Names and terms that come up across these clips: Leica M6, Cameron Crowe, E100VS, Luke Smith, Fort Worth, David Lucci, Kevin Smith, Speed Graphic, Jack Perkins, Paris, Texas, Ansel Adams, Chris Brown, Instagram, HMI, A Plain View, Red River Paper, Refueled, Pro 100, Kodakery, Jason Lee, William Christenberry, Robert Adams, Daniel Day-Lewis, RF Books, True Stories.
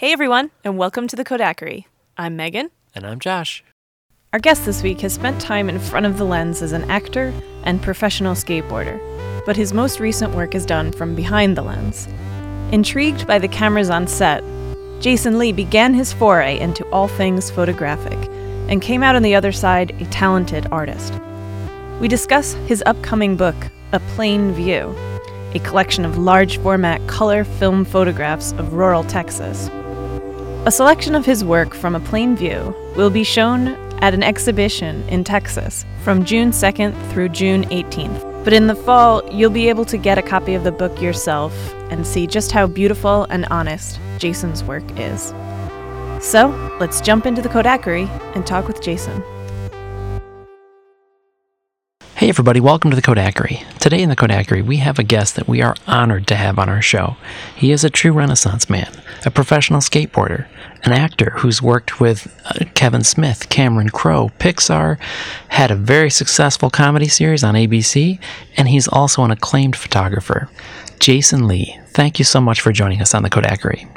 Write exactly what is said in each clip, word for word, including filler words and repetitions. Hey everyone, and welcome to the Kodakery. I'm Megan. And I'm Josh. Our guest this week has spent time in front of the lens as an actor and professional skateboarder, but his most recent work is done from behind the lens. Intrigued by the cameras on set, Jason Lee began his foray into all things photographic and came out on the other side a talented artist. We discuss his upcoming book, A Plain View, a collection of large format color film photographs of rural Texas. A selection of his work from A Plain View will be shown at an exhibition in Texas from June second through June eighteenth. But in the fall, you'll be able to get a copy of the book yourself and see just how beautiful and honest Jason's work is. So let's jump into the Kodakery and talk with Jason. Hey everybody, welcome to the Kodakery. Today in the Kodakery, we have a guest that we are honored to have on our show. He is a true Renaissance man, a professional skateboarder, an actor who's worked with uh, Kevin Smith, Cameron Crowe, Pixar, had a very successful comedy series on A B C, and he's also an acclaimed photographer. Jason Lee, thank you so much for joining us on the Kodakery.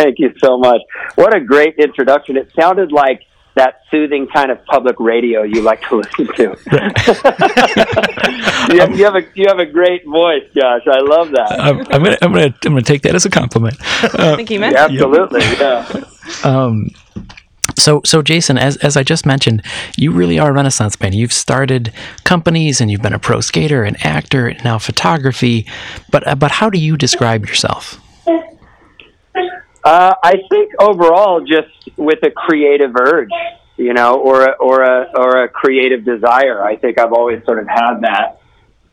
Thank you so much. What a great introduction. It sounded like that soothing kind of public radio you like to listen to. you, have, you have a you have a great voice, Josh. I love that. I'm, I'm gonna I'm gonna I'm gonna take that as a compliment. Uh, I think you meant yeah, absolutely. Yeah. um. So so Jason, as as I just mentioned, you really are a Renaissance man. You've started companies and you've been a pro skater, an actor, and now photography. But uh, but how do you describe yourself? Uh, I think overall, just with a creative urge, you know, or a, or a or a creative desire. I think I've always sort of had that,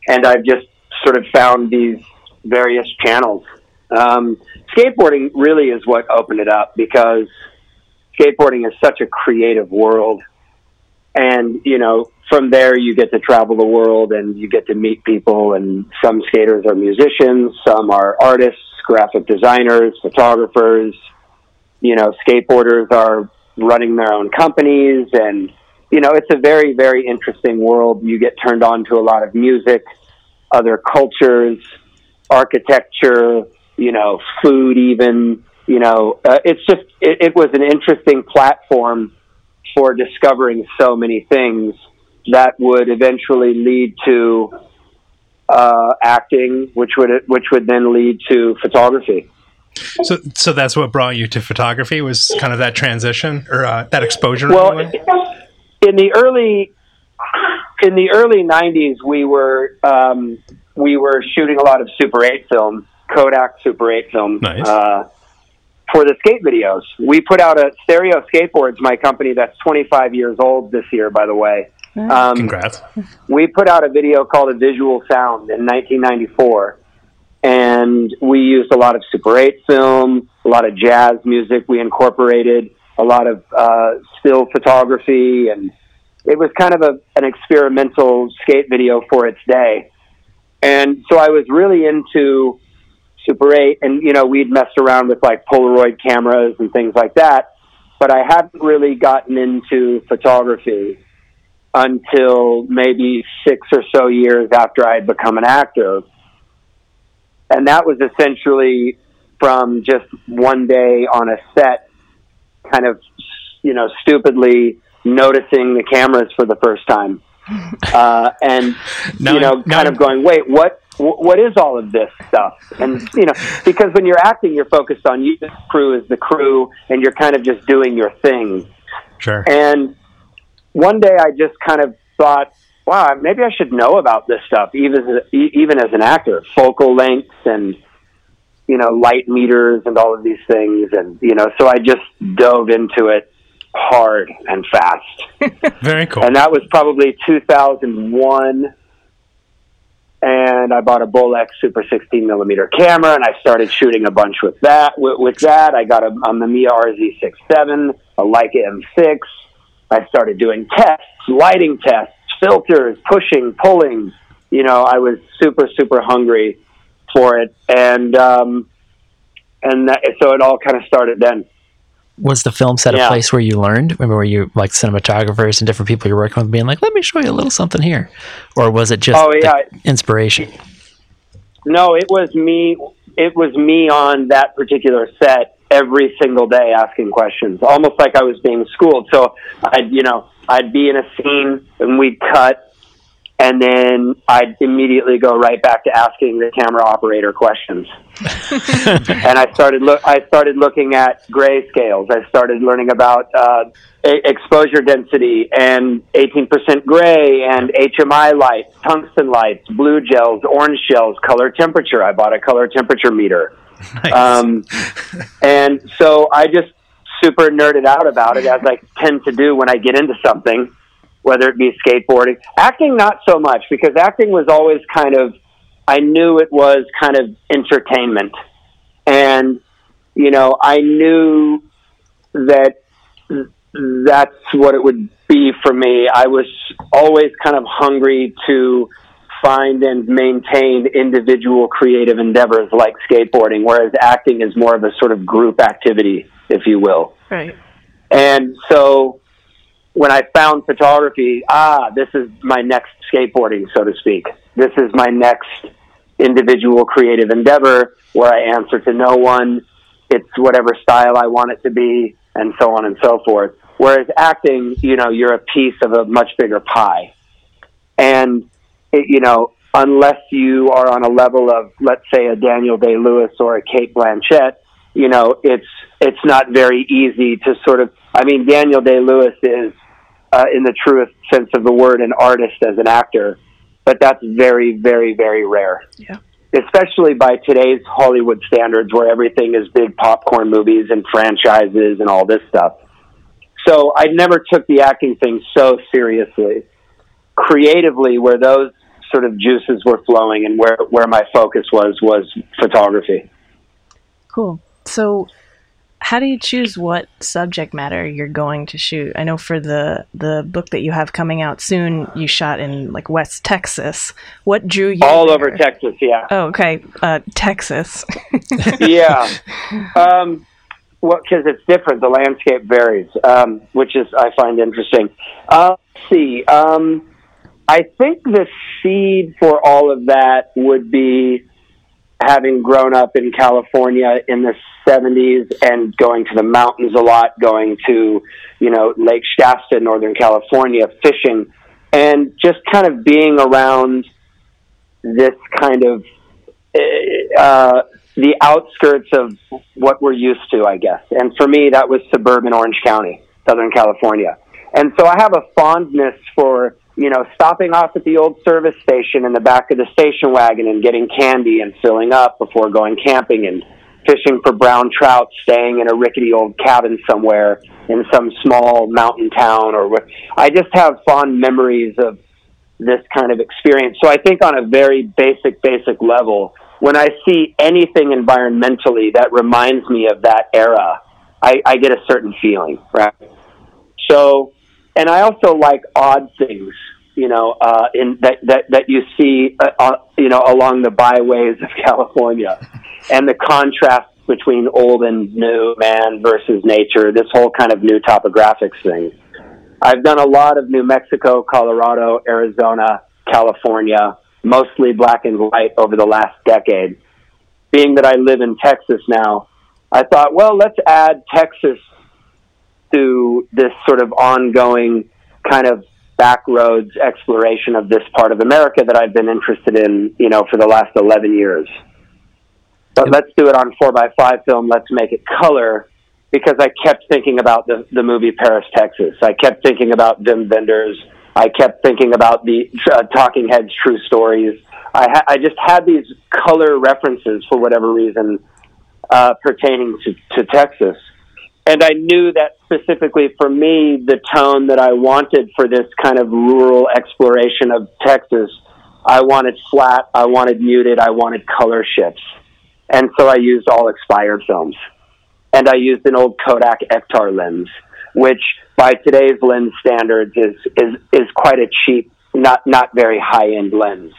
and I've just sort of found these various channels. Um, skateboarding really is what opened it up, because skateboarding is such a creative world, and you know, from there you get to travel the world and you get to meet people. And some skaters are musicians, some are artists, graphic designers, photographers, you know, skateboarders are running their own companies. And, you know, it's a very, very interesting world. You get turned on to a lot of music, other cultures, architecture, you know, food even, you know, uh, it's just, it, it was an interesting platform for discovering so many things that would eventually lead to Uh, acting, which would which would then lead to photography. So, so that's what brought you to photography, was kind of that transition or uh, that exposure. Well, in, in the early in the early nineties, we were um, we were shooting a lot of Super eight film, Kodak Super eight film, nice. uh, for the skate videos. We put out a Stereo Skateboards, my company that's twenty-five years old this year, by the way. Um, Congrats. We put out a video called A Visual Sound in nineteen ninety-four, and we used a lot of Super eight film, a lot of jazz music. We incorporated a lot of uh, still photography, and it was kind of a, an experimental skate video for its day. And so I was really into Super eight, and you know, we'd messed around with like Polaroid cameras and things like that, but I hadn't really gotten into photography until maybe six or so years after I had become an actor. And that was essentially from just one day on a set, kind of, you know, stupidly noticing the cameras for the first time. Uh, and, no, you know, no. kind of going, wait, what, what is all of this stuff? And, you know, because when you're acting, you're focused on you. The crew is the crew, and you're kind of just doing your thing. Sure. And one day I just kind of thought, wow, maybe I should know about this stuff, even even as an actor, focal lengths and, you know, light meters and all of these things. And, you know, so I just dove into it hard and fast. Very cool. And that was probably two thousand one. And I bought a Bolex Super sixteen millimeter camera, and I started shooting a bunch with that. With, with that, I got a, a Mamiya R Z sixty-seven, a Leica M six. I started doing tests, lighting tests, filters, pushing, pulling. You know, I was super, super hungry for it. And um, and that, so it all kind of started then. Was the film set yeah. a place where you learned? Remember, were you like cinematographers and different people you're working with being like, let me show you a little something here? Or was it just oh, yeah. inspiration? No, it was me. It was me on that particular set. every single day asking questions, almost like I was being schooled. So I'd, you know, I'd be in a scene and we'd cut, and then I'd immediately go right back to asking the camera operator questions. And I started look, I started looking at grayscales. I started learning about uh, a- exposure density and eighteen percent gray and H M I lights, tungsten lights, blue gels, orange gels, color temperature. I bought a color temperature meter. Nice. Um, and so I just super nerded out about it, as I tend to do when I get into something, whether it be skateboarding. Acting, not so much, because acting was always kind of, I knew it was kind of entertainment. And, you know, I knew that that's what it would be for me. I was always kind of hungry to find and maintain individual creative endeavors like skateboarding, whereas acting is more of a sort of group activity, if you will. Right. And so when I found photography, ah, this is my next skateboarding, so to speak. This is my next individual creative endeavor where I answer to no one. It's whatever style I want it to be, and so on and so forth. Whereas acting, you know, you're a piece of a much bigger pie. And, it, you know, unless you are on a level of, let's say, a Daniel Day-Lewis or a Cate Blanchett, you know, it's it's not very easy to sort of, I mean, Daniel Day-Lewis is, uh, in the truest sense of the word, an artist as an actor, but that's very, very, very rare. Yeah. Especially by today's Hollywood standards, where everything is big popcorn movies and franchises and all this stuff. So I never took the acting thing so seriously. Creatively, where those sort of juices were flowing and where, where my focus was, was photography. Cool. So how do you choose what subject matter you're going to shoot? I know for the, the book that you have coming out soon, you shot in like West Texas. What drew you all there? Over Texas? Yeah. Oh, okay. Uh, Texas. Yeah. Um, well, cause it's different. The landscape varies, um, which is, I find interesting. Uh, let's see. Um, I think the seed for all of that would be having grown up in California in the seventies and going to the mountains a lot, going to, you know, Lake Shasta, Northern California, fishing, and just kind of being around this kind of, uh, the outskirts of what we're used to, I guess. And for me, that was suburban Orange County, Southern California. And so I have a fondness for, you know, stopping off at the old service station in the back of the station wagon and getting candy and filling up before going camping and fishing for brown trout, staying in a rickety old cabin somewhere in some small mountain town. Or wh- I just have fond memories of this kind of experience. So I think on a very basic, basic level, when I see anything environmentally that reminds me of that era, I, I get a certain feeling, right? So... And I also like odd things, you know, uh, in that, that, that you see, uh, uh, you know, along the byways of California, and the contrast between old and new, man versus nature, this whole kind of new topographics thing. I've done a lot of New Mexico, Colorado, Arizona, California, mostly black and white over the last decade. Being that I live in Texas now, I thought, well, let's add Texas to this sort of ongoing kind of backroads exploration of this part of America that I've been interested in, you know, for the last eleven years. But yep. Let's do it on four by five film. Let's make it color, because I kept thinking about the, the movie Paris, Texas. I kept thinking about Wim Wenders. I kept thinking about the uh, Talking Heads, True Stories. I, ha- I just had these color references for whatever reason uh, pertaining to, to Texas. And I knew that specifically for me, the tone that I wanted for this kind of rural exploration of Texas, I wanted flat, I wanted muted, I wanted color shifts. And so I used all expired films. And I used an old Kodak Ektar lens, which by today's lens standards is, is, is quite a cheap, not, not very high-end lens.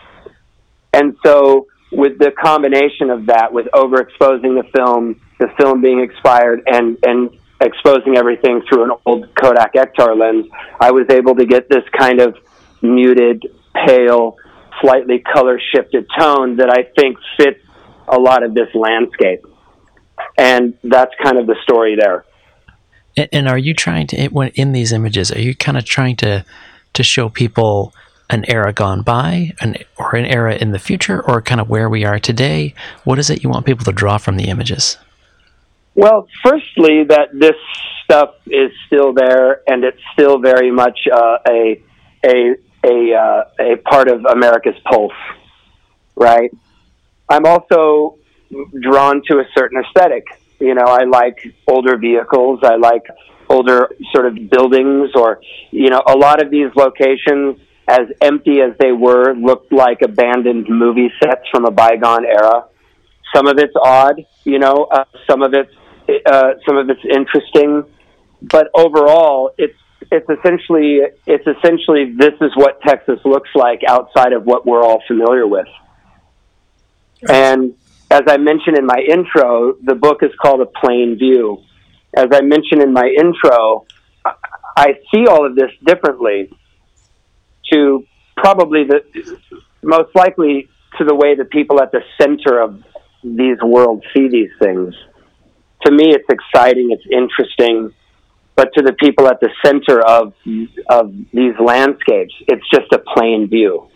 And so with the combination of that, with overexposing the film, the film being expired, and, and exposing everything through an old Kodak Ektar lens, I was able to get this kind of muted, pale, slightly color-shifted tone that I think fits a lot of this landscape. And that's kind of the story there. And, and are you trying to, in these images, are you kind of trying to, to show people an era gone by, an, or an era in the future, or kind of where we are today? What is it you want people to draw from the images? Well, firstly, that this stuff is still there, and it's still very much uh, a a a uh, a part of America's pulse, right? I'm also drawn to a certain aesthetic. You know, I like older vehicles. I like older sort of buildings, or, you know, a lot of these locations, as empty as they were, looked like abandoned movie sets from a bygone era. Some of it's odd, you know, uh, some of it's uh, some of it's interesting, but overall, it's it's essentially it's essentially this is what Texas looks like outside of what we're all familiar with. And as I mentioned in my intro, the book is called A Plain View. As I mentioned in my intro, I see all of this differently to probably the most likely to the way the people at the center of these worlds see these things. To me, it's exciting, it's interesting, but to the people at the center of of these landscapes, it's just a plain view,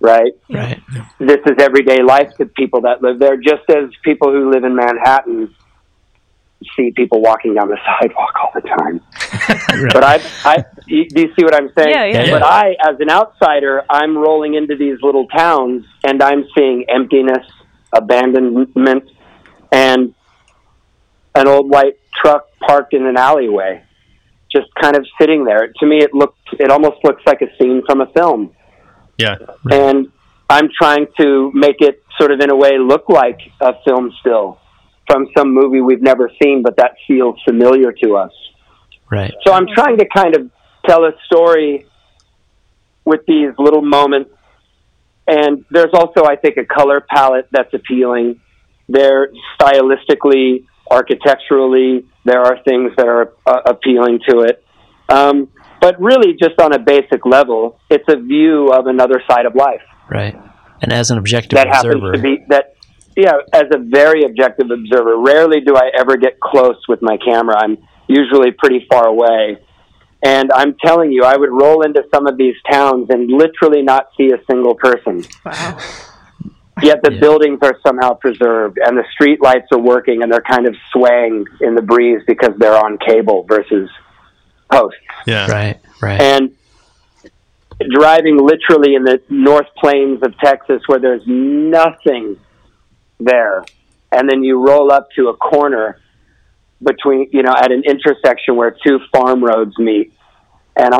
right? Right. This is everyday life to people that live there, just as people who live in Manhattan see people walking down the sidewalk all the time. Right. But I, I, do you see what I'm saying? Yeah, yeah. But I, as an outsider, I'm rolling into these little towns, and I'm seeing emptiness, abandonment, and an old white truck parked in an alleyway, just kind of sitting there. To me, it looks, it almost looks like a scene from a film. Yeah. And I'm trying to make it sort of in a way look like a film still from some movie we've never seen, but that feels familiar to us. Right. So I'm trying to kind of tell a story with these little moments. And there's also, I think, a color palette that's appealing. There, stylistically, architecturally, there are things that are uh, appealing to it. Um, but really, just on a basic level, it's a view of another side of life. Right. And as an objective that observer. Happens to be, that, yeah, as a very objective observer, rarely do I ever get close with my camera. I'm usually pretty far away. And I'm telling you, I would roll into some of these towns and literally not see a single person. Wow. Yet the yeah. buildings are somehow preserved, and the street lights are working, and they're kind of swaying in the breeze because they're on cable versus posts. Yeah. Right, right. And driving literally in the North Plains of Texas where there's nothing there, and then you roll up to a corner between, you know, at an intersection where two farm roads meet, and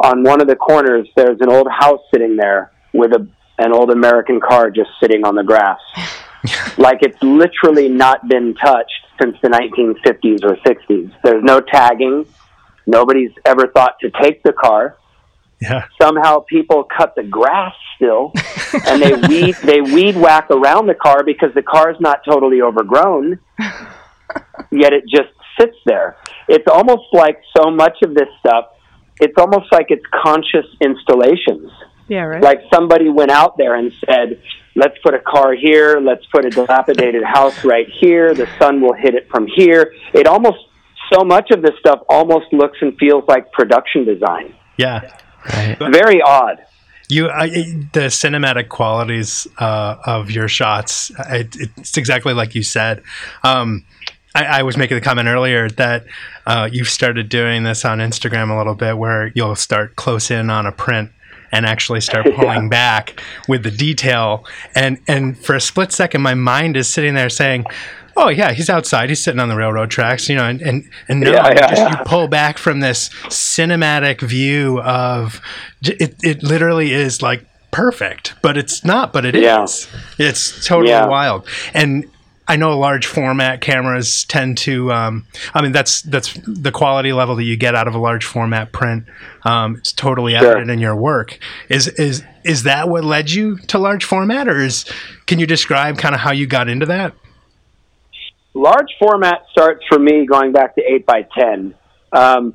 on one of the corners there's an old house sitting there with a an old American car just sitting on the grass, like it's literally not been touched since the nineteen fifties or sixties. There's no tagging. Nobody's ever thought to take the car. Yeah. Somehow people cut the grass still, and they weed they weed whack around the car because the car's not totally overgrown. Yet it just sits there. It's almost like so much of this stuff, it's almost like it's conscious installations. Yeah, right. Like somebody went out there and said, let's put a car here, let's put a dilapidated house right here, the sun will hit it from here. It almost, so much of this stuff almost looks and feels like production design. Yeah. Right. Very odd. You, I, the cinematic qualities uh, of your shots, it, it's exactly like you said. Um, I, I was making the comment earlier that uh, you've started doing this on Instagram a little bit, where you'll start close in on a print and actually start pulling yeah. back with the detail. And, and for a split second, my mind is sitting there saying, oh, yeah, he's outside. He's sitting on the railroad tracks, you know, and, and, and no, yeah, yeah, just, yeah. you pull back from this cinematic view of it. It literally is like perfect, but it's not, but it yeah. is. It's totally yeah. wild. And I know large format cameras tend to, um, I mean, that's, that's the quality level that you get out of a large format print. Um, it's totally sure. evident in your work. Is, is, is that what led you to large format, or is, can you describe kind of how you got into that? Large format starts for me going back to eight by ten. Um,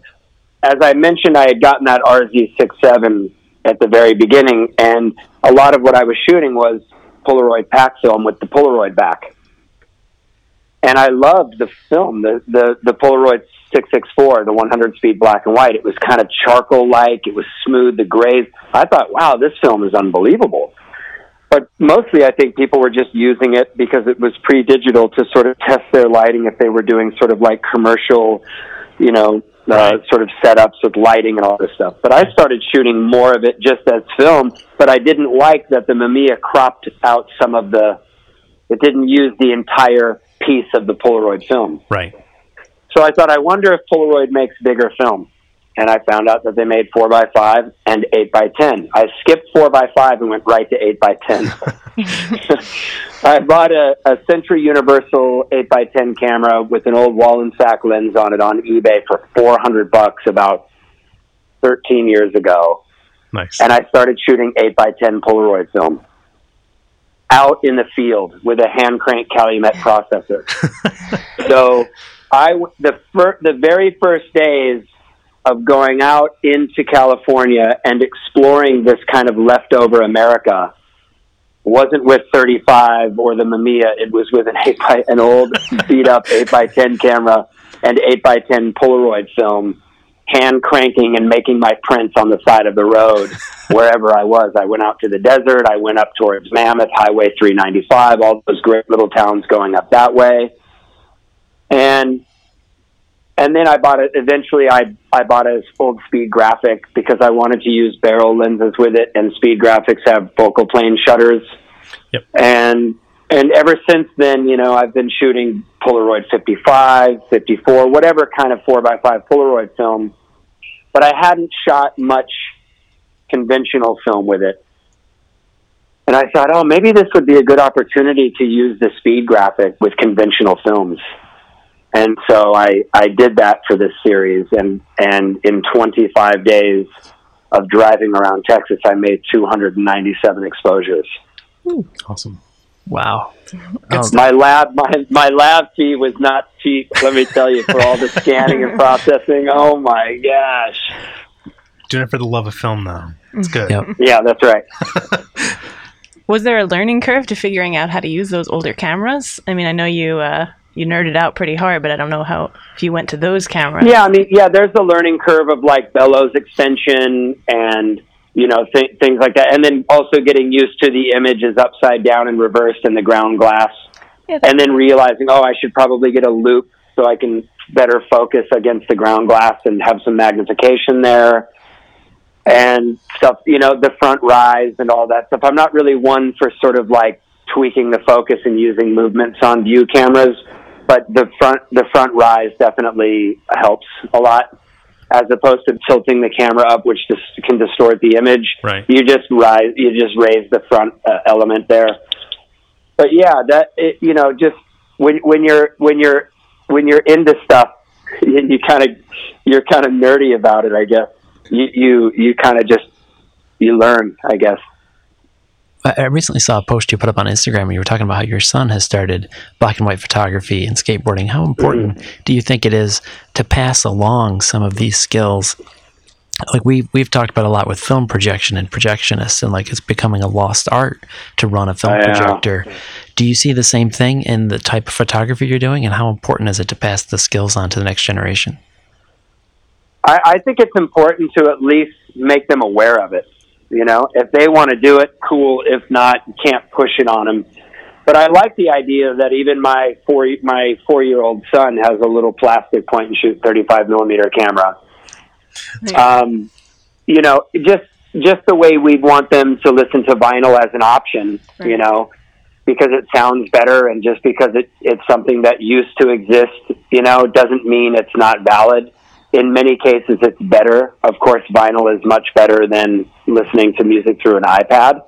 as I mentioned, I had gotten that R Z sixty-seven at the very beginning, and a lot of what I was shooting was Polaroid pack film with the Polaroid back. And I loved the film, the, the, the Polaroid six six four, the one hundred speed black and white. It was kind of charcoal-like. It was smooth, the grays. I thought, wow, this film is unbelievable. But mostly I think people were just using it because it was pre-digital to sort of test their lighting if they were doing sort of like commercial, you know, uh, sort of setups with lighting and all this stuff. But I started shooting more of it just as film, but I didn't like that the Mamiya cropped out some of the, it didn't use the entire piece of the Polaroid film. Right. So I thought, I wonder if Polaroid makes bigger film. And I found out that they made four by five and eight by ten. I skipped four by five and went right to eight by ten. I bought a, a Century Universal eight by ten camera with an old Wollensak lens on it on eBay for four hundred bucks about thirteen years ago. Nice. And I started shooting eight by ten Polaroid film out in the field with a hand crank Calumet processor. So I, the fir- the very first days of going out into California and exploring this kind of leftover America wasn't with thirty-five or the Mamiya. It was with an eight by an old beat up eight by ten camera and eight by ten Polaroid film, hand cranking and making my prints on the side of the road wherever I was. I went out to the desert. I went up towards Mammoth, Highway three ninety-five, all those great little towns going up that way. And and then I bought it. Eventually, I I bought a old Speed Graphic because I wanted to use barrel lenses with it, and Speed Graphics have focal plane shutters. Yep. And and ever since then, you know, I've been shooting Polaroid fifty-five, fifty-four, whatever kind of four by five Polaroid film. But I hadn't shot much conventional film with it. And I thought, oh, maybe this would be a good opportunity to use the Speed Graphic with conventional films. And so I, I did that for this series, and, and in twenty-five days of driving around Texas, I made two hundred ninety-seven exposures. Ooh, awesome. Wow. Um, my lab my, my lab fee was not cheap, let me tell you, for all the scanning and processing. Oh, my gosh. Doing it for the love of film, though. It's good. Yep. Yeah, that's right. Was there a learning curve to figuring out how to use those older cameras? I mean, I know you... Uh, You nerded out pretty hard, but I don't know how if you went to those cameras. Yeah, I mean, yeah, there's the learning curve of like bellows extension and, you know, th- things like that. And then also getting used to the image is upside down and reversed in the ground glass. Yeah, and then realizing, oh, I should probably get a loop so I can better focus against the ground glass and have some magnification there. And stuff, you know, the front rise and all that stuff. I'm not really one for sort of like tweaking the focus and using movements on view cameras. But the front the front rise definitely helps a lot, as opposed to tilting the camera up, which just can distort the image. Right. You just rise, you just raise the front uh, element there. But yeah, that it, you know, just when when you're when you're when you're into stuff, you, you kind of you're kind of nerdy about it, I guess. You you you kind of just you learn, I guess. I recently saw a post you put up on Instagram where you were talking about how your son has started black and white photography and skateboarding. How important mm-hmm. do you think it is to pass along some of these skills? Like we, we've talked about a lot with film projection and projectionists, and like it's becoming a lost art to run a film I projector. Know. Do you see the same thing in the type of photography you're doing, and how important is it to pass the skills on to the next generation? I, I think it's important to at least make them aware of it. You know, if they want to do it, cool. If not, you can't push it on them. But I like the idea that even my four my four year old son has a little plastic point and shoot thirty-five millimeter camera. Yeah. Um, you know, just just the way we want them to listen to vinyl as an option. Right. You know, because it sounds better, and just because it it's something that used to exist. You know, doesn't mean it's not valid. In many cases, it's better. Of course, vinyl is much better than listening to music through an iPad.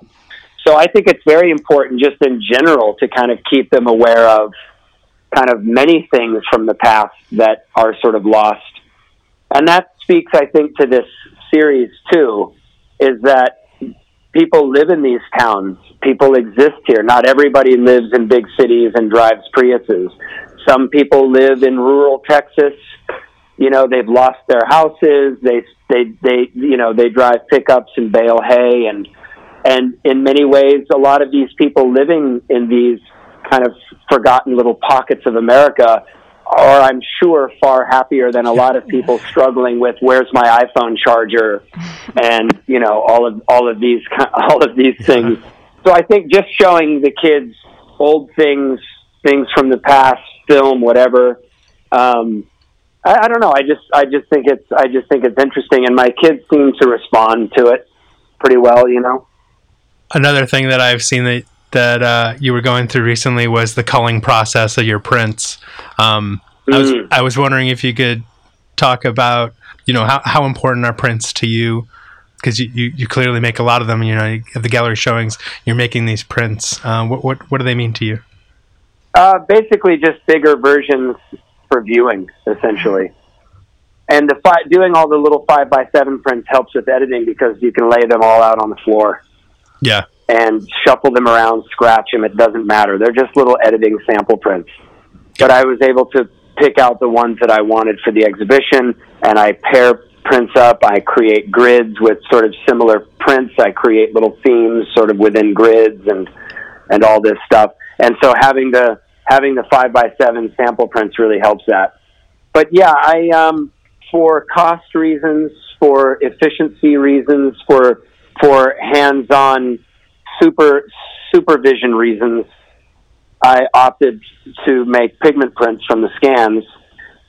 So I think it's very important just in general to kind of keep them aware of kind of many things from the past that are sort of lost. And that speaks, I think, to this series too, is that people live in these towns. People exist here. Not everybody lives in big cities and drives Priuses. Some people live in rural Texas. You know, they've lost their houses. They, they, they, you know, they drive pickups and bale hay. And, and in many ways, a lot of these people living in these kind of forgotten little pockets of America are, I'm sure, far happier than a lot of people struggling with where's my iPhone charger and, you know, all of all of these all of these things. So I think just showing the kids old things, things from the past, film, whatever. Um, I, I don't know. I just I just think it's I just think it's interesting, and my kids seem to respond to it pretty well, you know. Another thing that I've seen that. that uh, you were going through recently was the culling process of your prints. Um, mm. I was I was wondering if you could talk about, you know, how, how important are prints to you? Because you, you, you clearly make a lot of them, you know, you have the gallery showings, you're making these prints. Uh, what, what what do they mean to you? Uh, basically just bigger versions for viewing, essentially. And the fi- doing all the little five by seven prints helps with editing because you can lay them all out on the floor. Yeah. And shuffle them around, scratch them, it doesn't matter. They're just little editing sample prints. But I was able to pick out the ones that I wanted for the exhibition, and I pair prints up, I create grids with sort of similar prints, I create little themes sort of within grids and and all this stuff. And so having the having the five by seven sample prints really helps that. But yeah, I um for cost reasons, for efficiency reasons, for for hands-on super supervision reasons, I opted to make pigment prints from the scans,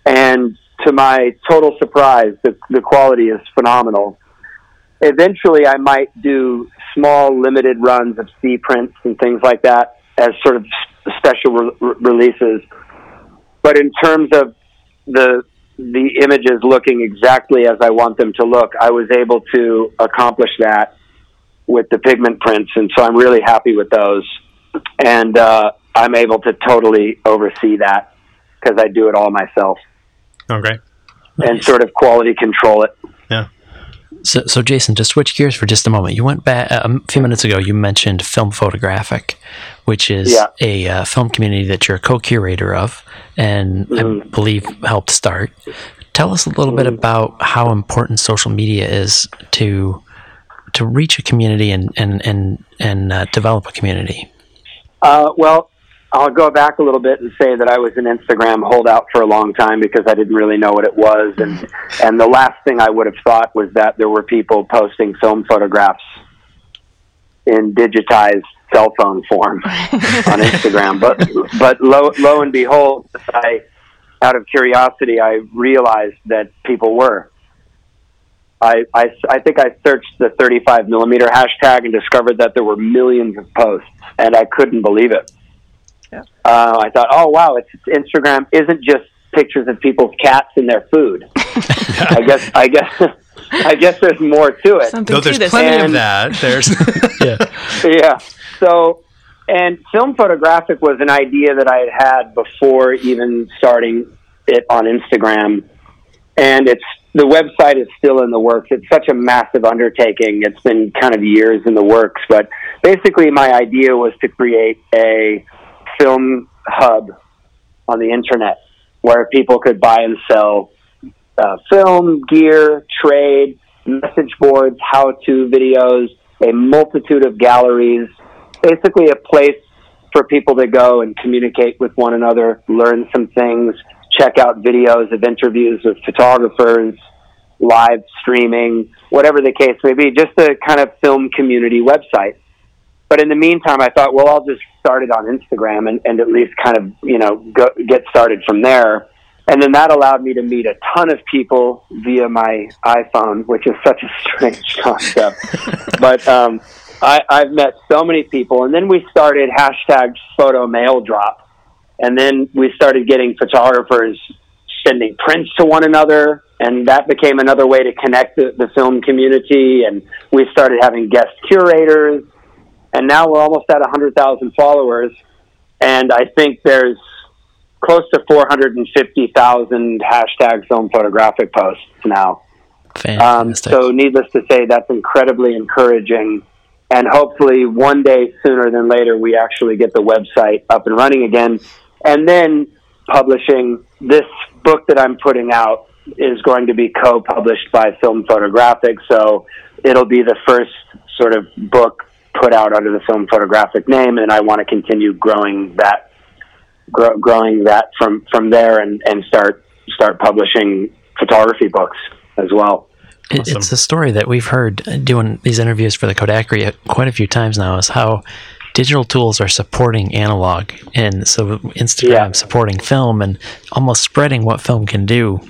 and to my total surprise, the, the quality is phenomenal. Eventually, I might do small, limited runs of C prints and things like that as sort of special re- releases. But in terms of the the images looking exactly as I want them to look, I was able to accomplish that with the pigment prints, and so I'm really happy with those, and uh, I'm able to totally oversee that because I do it all myself. Okay. Nice. And sort of quality control it. Yeah. So, so Jason, to switch gears for just a moment, you went back uh, a few minutes ago. You mentioned Film Photographic, which is yeah. a uh, film community that you're a co-curator of, and mm. I believe helped start. Tell us a little mm. bit about how important social media is to. to reach a community and and and, and uh, develop a community? Uh, well, I'll go back a little bit and say that I was an Instagram holdout for a long time because I didn't really know what it was, and and the last thing I would have thought was that there were people posting film photographs in digitized cell phone form on Instagram. But but lo lo and behold, I out of curiosity I realized that people were. I, I, I think I searched the thirty-five millimeter hashtag and discovered that there were millions of posts, and I couldn't believe it. Yeah. Uh, I thought, oh, wow, it's, Instagram isn't just pictures of people's cats and their food. I guess I guess, I guess there's more to it. Something Though there's to this. plenty and, of that. There's yeah. yeah. So, and Film Photographic was an idea that I had had before even starting it on Instagram, and it's the website is still in the works. It's such a massive undertaking. It's been kind of years in the works, but basically my idea was to create a film hub on the internet where people could buy and sell uh, film, gear, trade, message boards, how-to videos, a multitude of galleries, basically a place for people to go and communicate with one another, learn some things, check out videos of interviews with photographers, live streaming, whatever the case may be, just a kind of film community website. But in the meantime, I thought, well, I'll just start it on Instagram and, and at least kind of, you know, go, get started from there. And then that allowed me to meet a ton of people via my iPhone, which is such a strange concept. But um, I, I've met so many people. And then we started hashtag photo mail drop. And then we started getting photographers sending prints to one another, and that became another way to connect the, the film community. And we started having guest curators, and now we're almost at one hundred thousand followers. And I think there's close to four hundred fifty thousand hashtag film photographic posts now. Fantastic. Um, so needless to say, that's incredibly encouraging. And hopefully one day sooner than later, we actually get the website up and running again. And then publishing this book that I'm putting out is going to be co-published by Film Photographic, so it'll be the first sort of book put out under the Film Photographic name, and I want to continue growing that, grow, growing that from, from there, and, and start start publishing photography books as well. It, awesome. It's a story that we've heard doing these interviews for the Kodakery quite a few times now, is how digital tools are supporting analog, and so Instagram yeah. supporting film, and almost spreading what film can do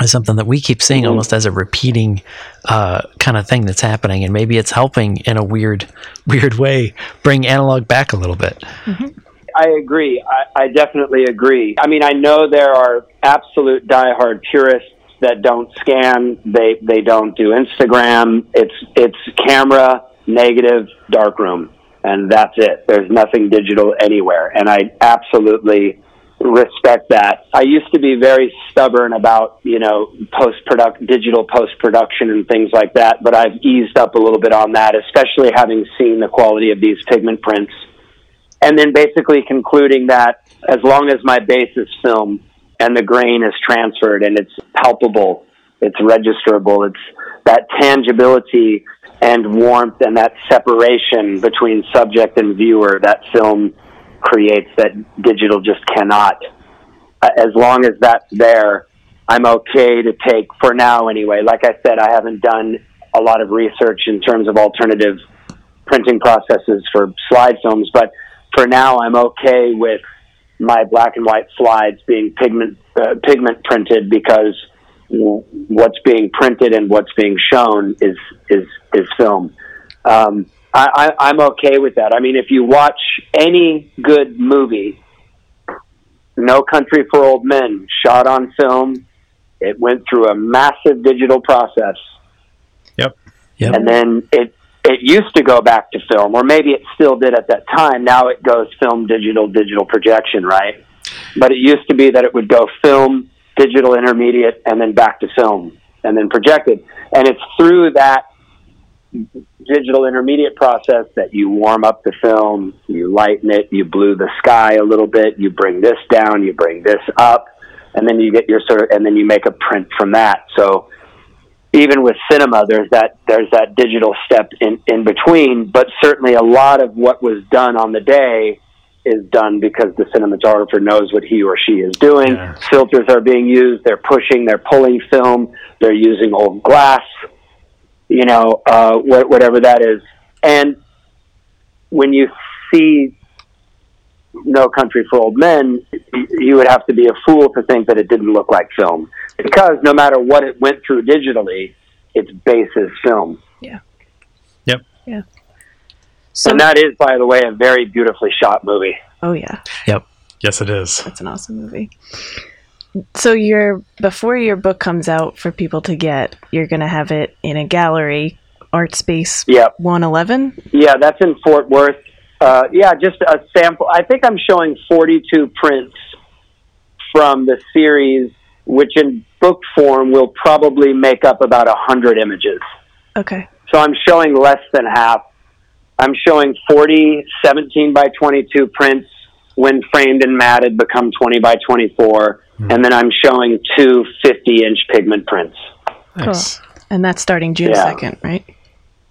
is something that we keep seeing mm-hmm. almost as a repeating uh, kind of thing that's happening, and maybe it's helping in a weird, weird way bring analog back a little bit. Mm-hmm. I agree. I, I definitely agree. I mean, I know there are absolute diehard purists that don't scan. They they don't do Instagram. It's it's camera, negative, darkroom, and that's it. There's nothing digital anywhere, and I absolutely respect that. I used to be very stubborn about, you know, post-product, digital post-production and things like that, but I've eased up a little bit on that, especially having seen the quality of these pigment prints. And then basically concluding that as long as my base is film and the grain is transferred and it's palpable, it's registerable, it's that tangibility and warmth and that separation between subject and viewer that film creates that digital just cannot. As long as that's there, I'm okay to take, for now anyway. Like I said, I haven't done a lot of research in terms of alternative printing processes for slide films, but for now I'm okay with my black and white slides being pigment uh, pigment printed, because what's being printed and what's being shown is is is film. Um, I, I, I'm okay with that. I mean, if you watch any good movie, No Country for Old Men, shot on film, it went through a massive digital process. Yep. Yep. And then it it used to go back to film, or maybe it still did at that time. Now it goes film, digital, digital projection, right? But it used to be that it would go film, digital intermediate, and then back to film, and then projected. And it's through that digital intermediate process that you warm up the film, you lighten it, you blue the sky a little bit, you bring this down, you bring this up, and then you get your sort of, and then you make a print from that. So even with cinema, there's that there's that digital step in, in between, but certainly a lot of what was done on the day is done because the cinematographer knows what he or she is doing. Yeah. Filters are being used, they're pushing, they're pulling film, they're using old glass, you know, uh, wh- whatever that is. And when you see No Country for Old Men, you would have to be a fool to think that it didn't look like film, because no matter what it went through digitally, its base is film. Yeah. Yep. Yeah. So, and that is, by the way, a very beautifully shot movie. Oh, yeah. Yep. Yes, it is. That's an awesome movie. So you're, before your book comes out for people to get, you're going to have it in a gallery, Art Space yep. one eleven? Yeah, that's in Fort Worth. Uh, yeah, just a sample. I think I'm showing forty-two prints from the series, which in book form will probably make up about one hundred images. Okay. So I'm showing less than half. I'm showing forty seventeen by twenty-two prints, when framed and matted become twenty by twenty-four, mm. and then I'm showing two fifty-inch pigment prints. Nice. Cool. And that's starting June yeah. second, right?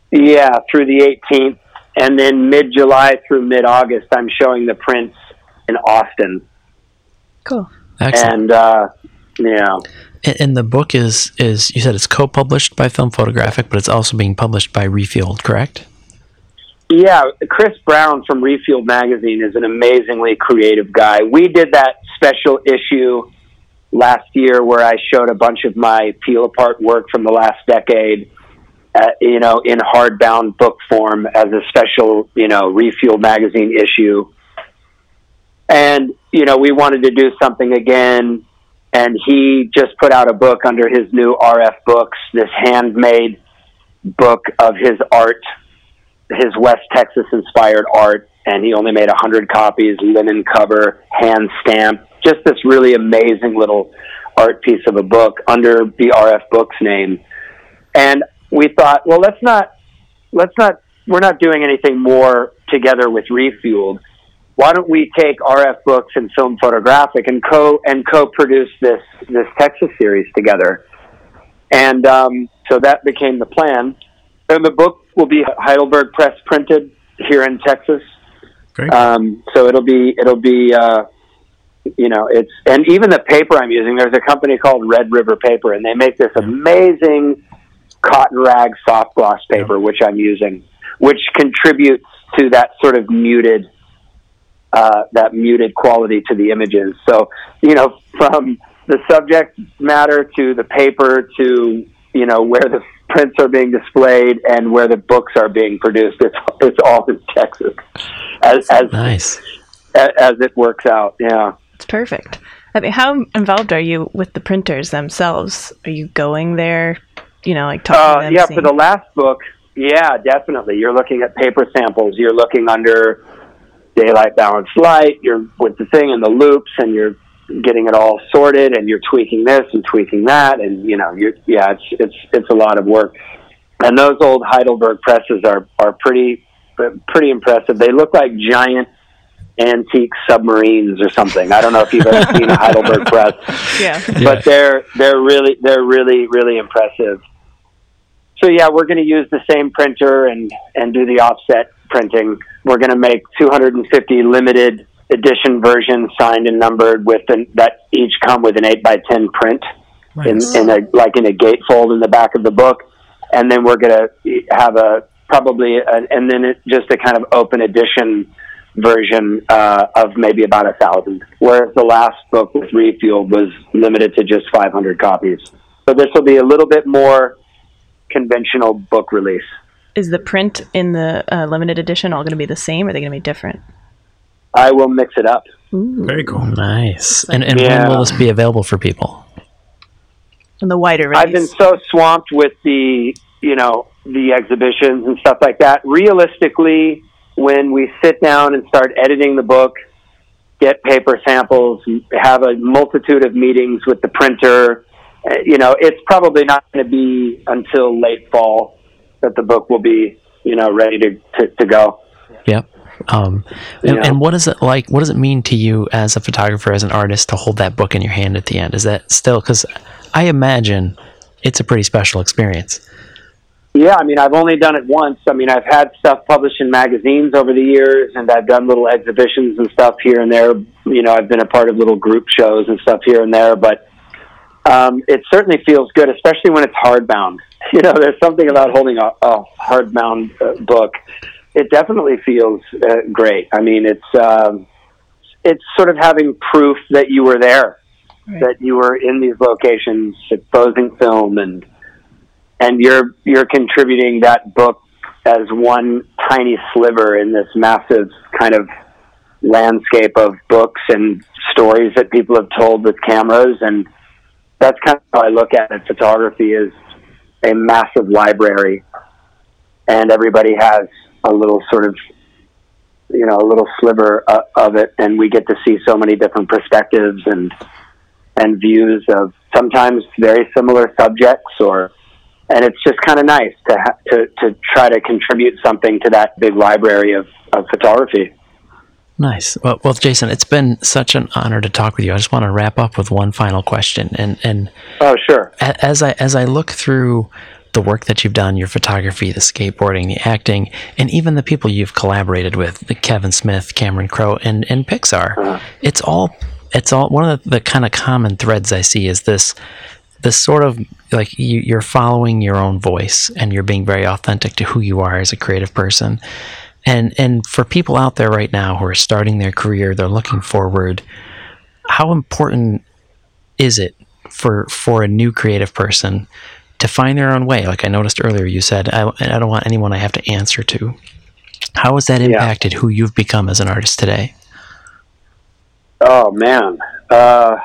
Yeah, through the eighteenth. And then mid-July through mid-August, I'm showing the prints in Austin. Cool. Excellent. And, uh, yeah. And the book is, is, you said it's co-published by Film Photographic, but it's also being published by Refueled, correct? Yeah. Chris Brown from Refueled Magazine is an amazingly creative guy. We did that special issue last year where I showed a bunch of my peel-apart work from the last decade. Uh, you know, in hardbound book form as a special, you know, Refueled Magazine issue. And, you know, we wanted to do something again. And he just put out a book under his new R F Books, this handmade book of his art, his West Texas inspired art. And he only made one hundred copies, linen cover, hand stamped, just this really amazing little art piece of a book under the R F Books name. And we thought, well, let's not, let's not, we're not doing anything more together with Refueled. Why don't we take R F Books and Film Photographic and co and co-produce this this Texas series together? And um, so that became the plan. And the book will be Heidelberg Press printed, here in Texas. Great. Um, so it'll be, it'll be, uh, you know, it's, and even the paper I'm using, there's a company called Red River Paper, and they make this amazing cotton rag soft gloss paper, yeah. which I'm using, which contributes to that sort of muted, uh, that muted quality to the images. So, you know, from the subject matter to the paper to, you know, where the prints are being displayed and where the books are being produced, it's, it's all in Texas. As, as nice. As, as it works out, yeah. It's perfect. I mean, how involved are you with the printers themselves? Are you going there, you know, like talking uh, to them? Yeah, seeing... for the last book, yeah, definitely. You're looking at paper samples. You're looking under daylight balanced light. You're with the thing and the loops, and you're getting it all sorted, and you're tweaking this and tweaking that, and, you know, you're, yeah, it's it's it's a lot of work. And those old Heidelberg presses are are pretty pretty impressive. They look like giant antique submarines or something. I don't know if you've ever seen a Heidelberg press, yeah. yeah. but they're they're really they're really really impressive. So yeah, we're going to use the same printer and and do the offset printing. We're going to make two hundred fifty limited edition versions, signed and numbered, with an, that each come with an eight by ten print, nice. in, in a like in a gatefold in the back of the book, and then we're going to have a probably a, and then it, just a kind of open edition version uh, of maybe about a thousand, whereas the last book with Refueled was limited to just five hundred copies. So this will be a little bit more conventional book release. Is the print in the uh, limited edition all going to be the same, or are they going to be different? I will mix it up. Ooh. Very cool. Nice. And, and yeah. when will this be available for people? And the wider release. I've been so swamped with the, you know, the exhibitions and stuff like that. Realistically, when we sit down and start editing the book, get paper samples, have a multitude of meetings with the printer, you know, it's probably not going to be until late fall that the book will be, you know, ready to, to, to go. Yep. Um, and, yeah. and what is it like, what does it mean to you as a photographer, as an artist, to hold that book in your hand at the end? Is that still, because I imagine it's a pretty special experience. Yeah, I mean, I've only done it once. I mean, I've had stuff published in magazines over the years, and I've done little exhibitions and stuff here and there. You know, I've been a part of little group shows and stuff here and there, but um, it certainly feels good, especially when it's hardbound. You know, there's something about holding a, a hardbound uh, book. It definitely feels uh, great. I mean, it's um, it's sort of having proof that you were there, right. that you were in these locations exposing film, and and you're you're contributing that book as one tiny sliver in this massive kind of landscape of books and stories that people have told with cameras. And that's kind of how I look at it. Photography is a massive library, and everybody has a little sort of, you know, a little sliver uh, of it, and we get to see so many different perspectives and and views of sometimes very similar subjects, or and it's just kind of nice to ha- to to try to contribute something to that big library of, of photography. Nice. Well, well, Jason, it's been such an honor to talk with you. I just want to wrap up with one final question, and and oh, sure. A- as I as I look through the work that you've done, your photography, the skateboarding, the acting, and even the people you've collaborated with, the Kevin Smith, Cameron Crowe, and, and Pixar. Uh-huh. It's all, it's all, one of the, the kind of common threads I see is this, this sort of like you, you're following your own voice, and you're being very authentic to who you are as a creative person. And, and for people out there right now who are starting their career, they're looking forward, how important is it for, for a new creative person to find their own way? Like I noticed earlier, you said, I, I don't want anyone I have to answer to. How has that impacted yeah. who you've become as an artist today? Oh, man. Uh,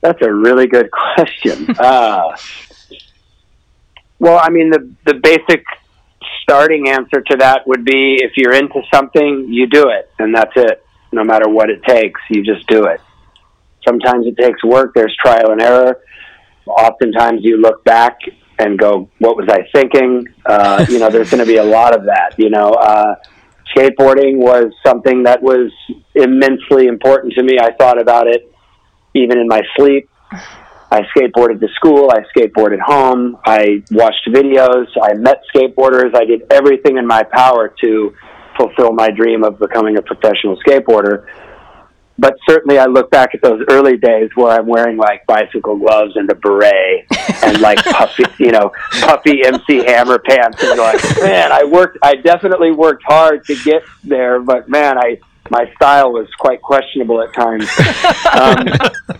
that's a really good question. uh, well, I mean, the, the basic starting answer to that would be, if you're into something, you do it, and that's it. No matter what it takes, you just do it. Sometimes it takes work. There's trial and error. Oftentimes you look back and go, what was I thinking? Uh, you know, there's going to be a lot of that, you know. Uh, skateboarding was something that was immensely important to me. I thought about it even in my sleep. I skateboarded to school. I skateboarded home. I watched videos. I met skateboarders. I did everything in my power to fulfill my dream of becoming a professional skateboarder. But certainly I look back at those early days where I'm wearing like bicycle gloves and a beret and like puffy, you know, puffy M C Hammer pants. And you're like, man, I worked, I definitely worked hard to get there, but man, I, my style was quite questionable at times um,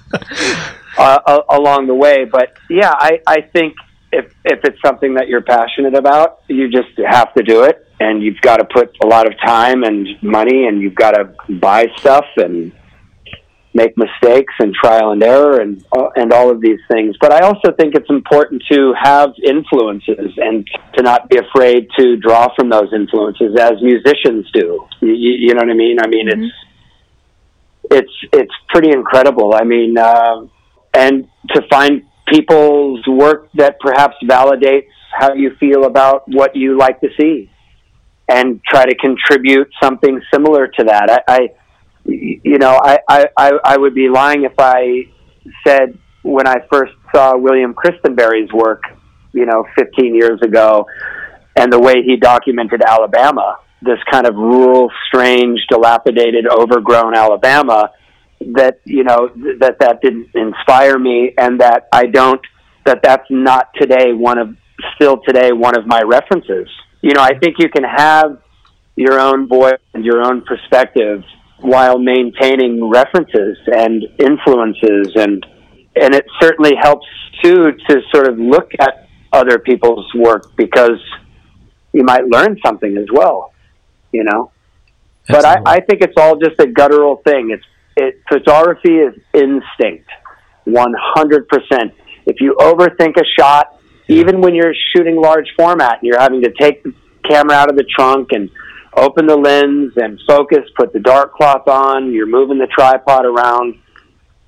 uh, along the way. But yeah, I, I think if, if it's something that you're passionate about, you just have to do it. And you've got to put a lot of time and money, and you've got to buy stuff and make mistakes and trial and error and uh, and all of these things. But I also think it's important to have influences and to not be afraid to draw from those influences as musicians do. You, you know what I mean? I mean, mm-hmm. it's, it's, it's pretty incredible. I mean, uh, and to find people's work that perhaps validates how you feel about what you like to see and try to contribute something similar to that. I, I you know, I, I, I would be lying if I said when I first saw William Christenberry's work, you know, fifteen years ago, and the way he documented Alabama, this kind of rural, strange, dilapidated, overgrown Alabama, that, you know, th- that that didn't inspire me, and that I don't, that that's not today one of, still today one of my references. You know, I think you can have your own voice and your own perspective while maintaining references and influences, and and it certainly helps too to sort of look at other people's work because you might learn something as well, you know. But I, I think it's all just a guttural thing. It's it photography is instinct, one hundred percent. If you overthink a shot. Even when you're shooting large format and you're having to take the camera out of the trunk and open the lens and focus, put the dark cloth on, you're moving the tripod around.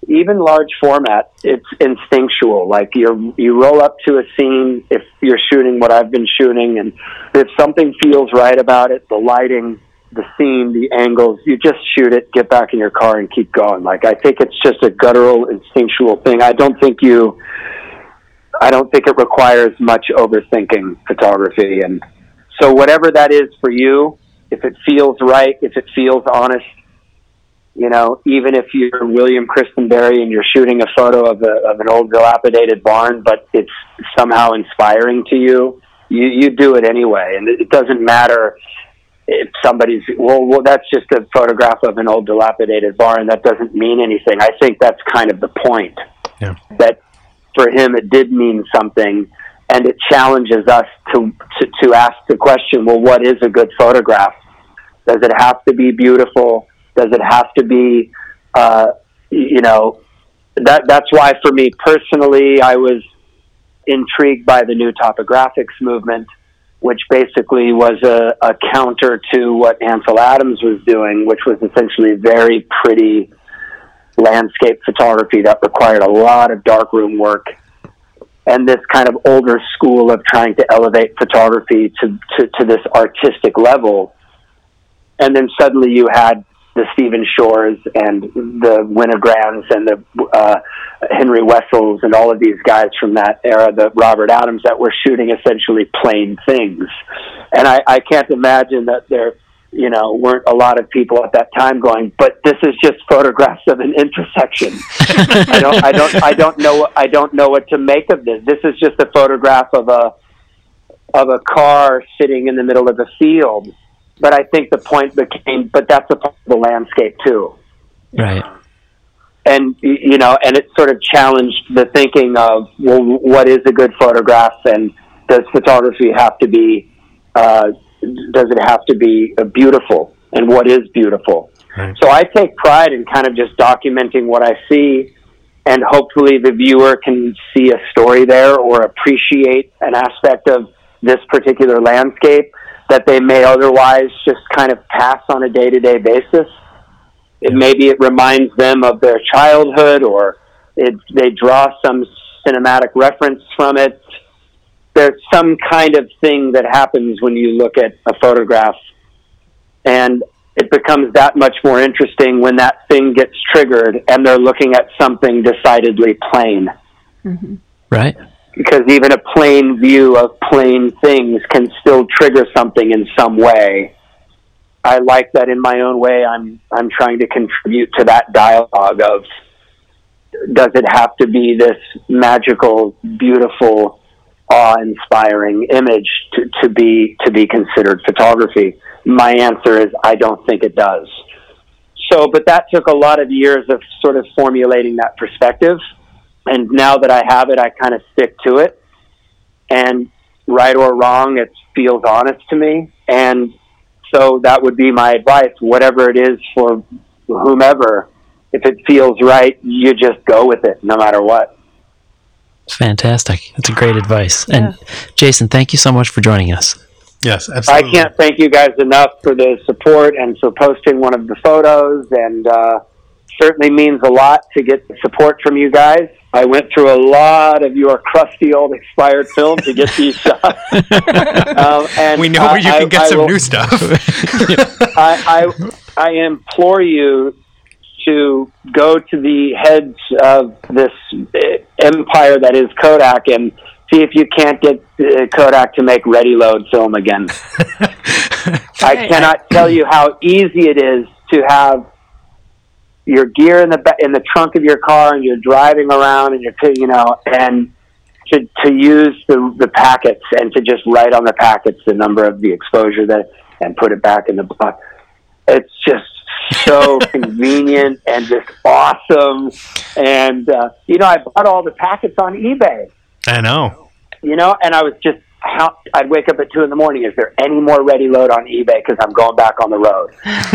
Even large format, it's instinctual. Like you you roll up to a scene if you're shooting what I've been shooting, and if something feels right about it, the lighting, the scene, the angles, you just shoot it, get back in your car and keep going. Like I think it's just a guttural, instinctual thing. I don't think you... I don't think it requires much overthinking photography. And so whatever that is for you, if it feels right, if it feels honest, you know, even if you're William Christenberry and you're shooting a photo of a, of an old dilapidated barn, but it's somehow inspiring to you, you, you do it anyway. And it doesn't matter if somebody's, well, well, that's just a photograph of an old dilapidated barn. That doesn't mean anything. I think that's kind of the point. Yeah. That, for him, it did mean something, and it challenges us to, to, to ask the question, well, what is a good photograph? Does it have to be beautiful? Does it have to be, uh, you know, that that's why for me personally, I was intrigued by the new topographics movement, which basically was a, a counter to what Ansel Adams was doing, which was essentially very pretty landscape photography that required a lot of darkroom work, and this kind of older school of trying to elevate photography to, to, to this artistic level. And then suddenly you had the Stephen Shores and the Winograns and the uh, Henry Wessels and all of these guys from that era, the Robert Adams, that were shooting essentially plain things. And I, I can't imagine that they're you know, weren't a lot of people at that time going, but this is just photographs of an intersection. I don't, I don't, I don't know, I don't know what to make of this. This is just a photograph of a, of a car sitting in the middle of a field. But I think the point became, but that's a part of the landscape too. Right. And, you know, and it sort of challenged the thinking of, well, what is a good photograph? And does photography have to be, uh, does it have to be uh, beautiful, and what is beautiful? Right. So I take pride in kind of just documenting what I see, and hopefully the viewer can see a story there or appreciate an aspect of this particular landscape that they may otherwise just kind of pass on a day-to-day basis. It, maybe it reminds them of their childhood, or it, they draw some cinematic reference from it. There's some kind of thing that happens when you look at a photograph, and it becomes that much more interesting when that thing gets triggered and they're looking at something decidedly plain Mm-hmm. Right? Because even a plain view of plain things can still trigger something in some way. I like that in my own way. I'm I'm trying to contribute to that dialogue of, does it have to be this magical, beautiful, awe-inspiring image to, to be to be considered photography? My answer is I don't think it does. So, but that took a lot of years of sort of formulating that perspective. And now that I have it, I kind of stick to it. And right or wrong, it feels honest to me. And so that would be my advice, whatever it is for whomever. If it feels right, you just go with it, no matter what. Fantastic. That's a great advice. Yeah. And Jason, thank you so much for joining us. Yes, absolutely. I can't thank you guys enough for the support and for posting one of the photos, and uh, certainly means a lot to get support from you guys. I went through a lot of your crusty old expired film to get these shots. um, and we know where uh, you can I, get I some will, new stuff. I, I, I implore you to go to the heads of this empire that is Kodak and see if you can't get Kodak to make ready-load film again. I cannot tell you how easy it is to have your gear in the ba- in the trunk of your car, and you're driving around, and you're you know, and to to use the the packets and to just write on the packets the number of the exposure that and put it back in the box. It's just so convenient and just awesome. And uh, you know, I bought all the packets on eBay. I know. You know, and I was just how I'd wake up at two in the morning. Is there any more ready load on eBay? Because I'm going back on the road.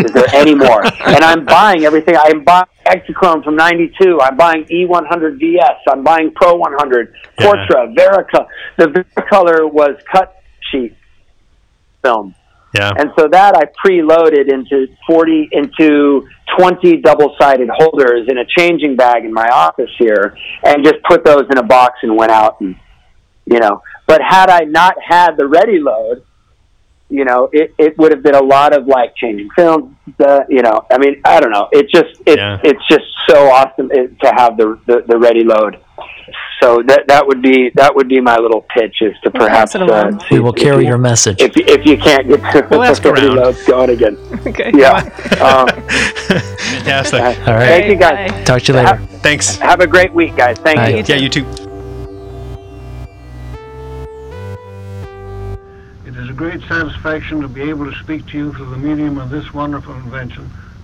Is there any more? And I'm buying everything. I'm buying Exaclone from ninety-two. I'm buying E one hundred V S. I'm buying Pro one hundred, yeah. Portra, Verica. The Vericolor was cut sheet film. Yeah. And so that I preloaded into forty into twenty double-sided holders in a changing bag in my office here, and just put those in a box and went out and, you know. But had I not had the ready load, you know, it, it would have been a lot of like changing films. Uh, you know, I mean, I don't know. It just it yeah. it's just so awesome to have the the, the ready load. So that that would be that would be my little pitch, is to perhaps uh, we will carry you, your message if if you can't get to we'll ask around. It's going again. Okay. Yeah. um, Fantastic. Uh, all right. Thank you guys. Bye. Talk to you later. Have, Thanks. Have a great week, guys. Thank Bye. you. Yeah. You too. It is a great satisfaction to be able to speak to you through the medium of this wonderful invention.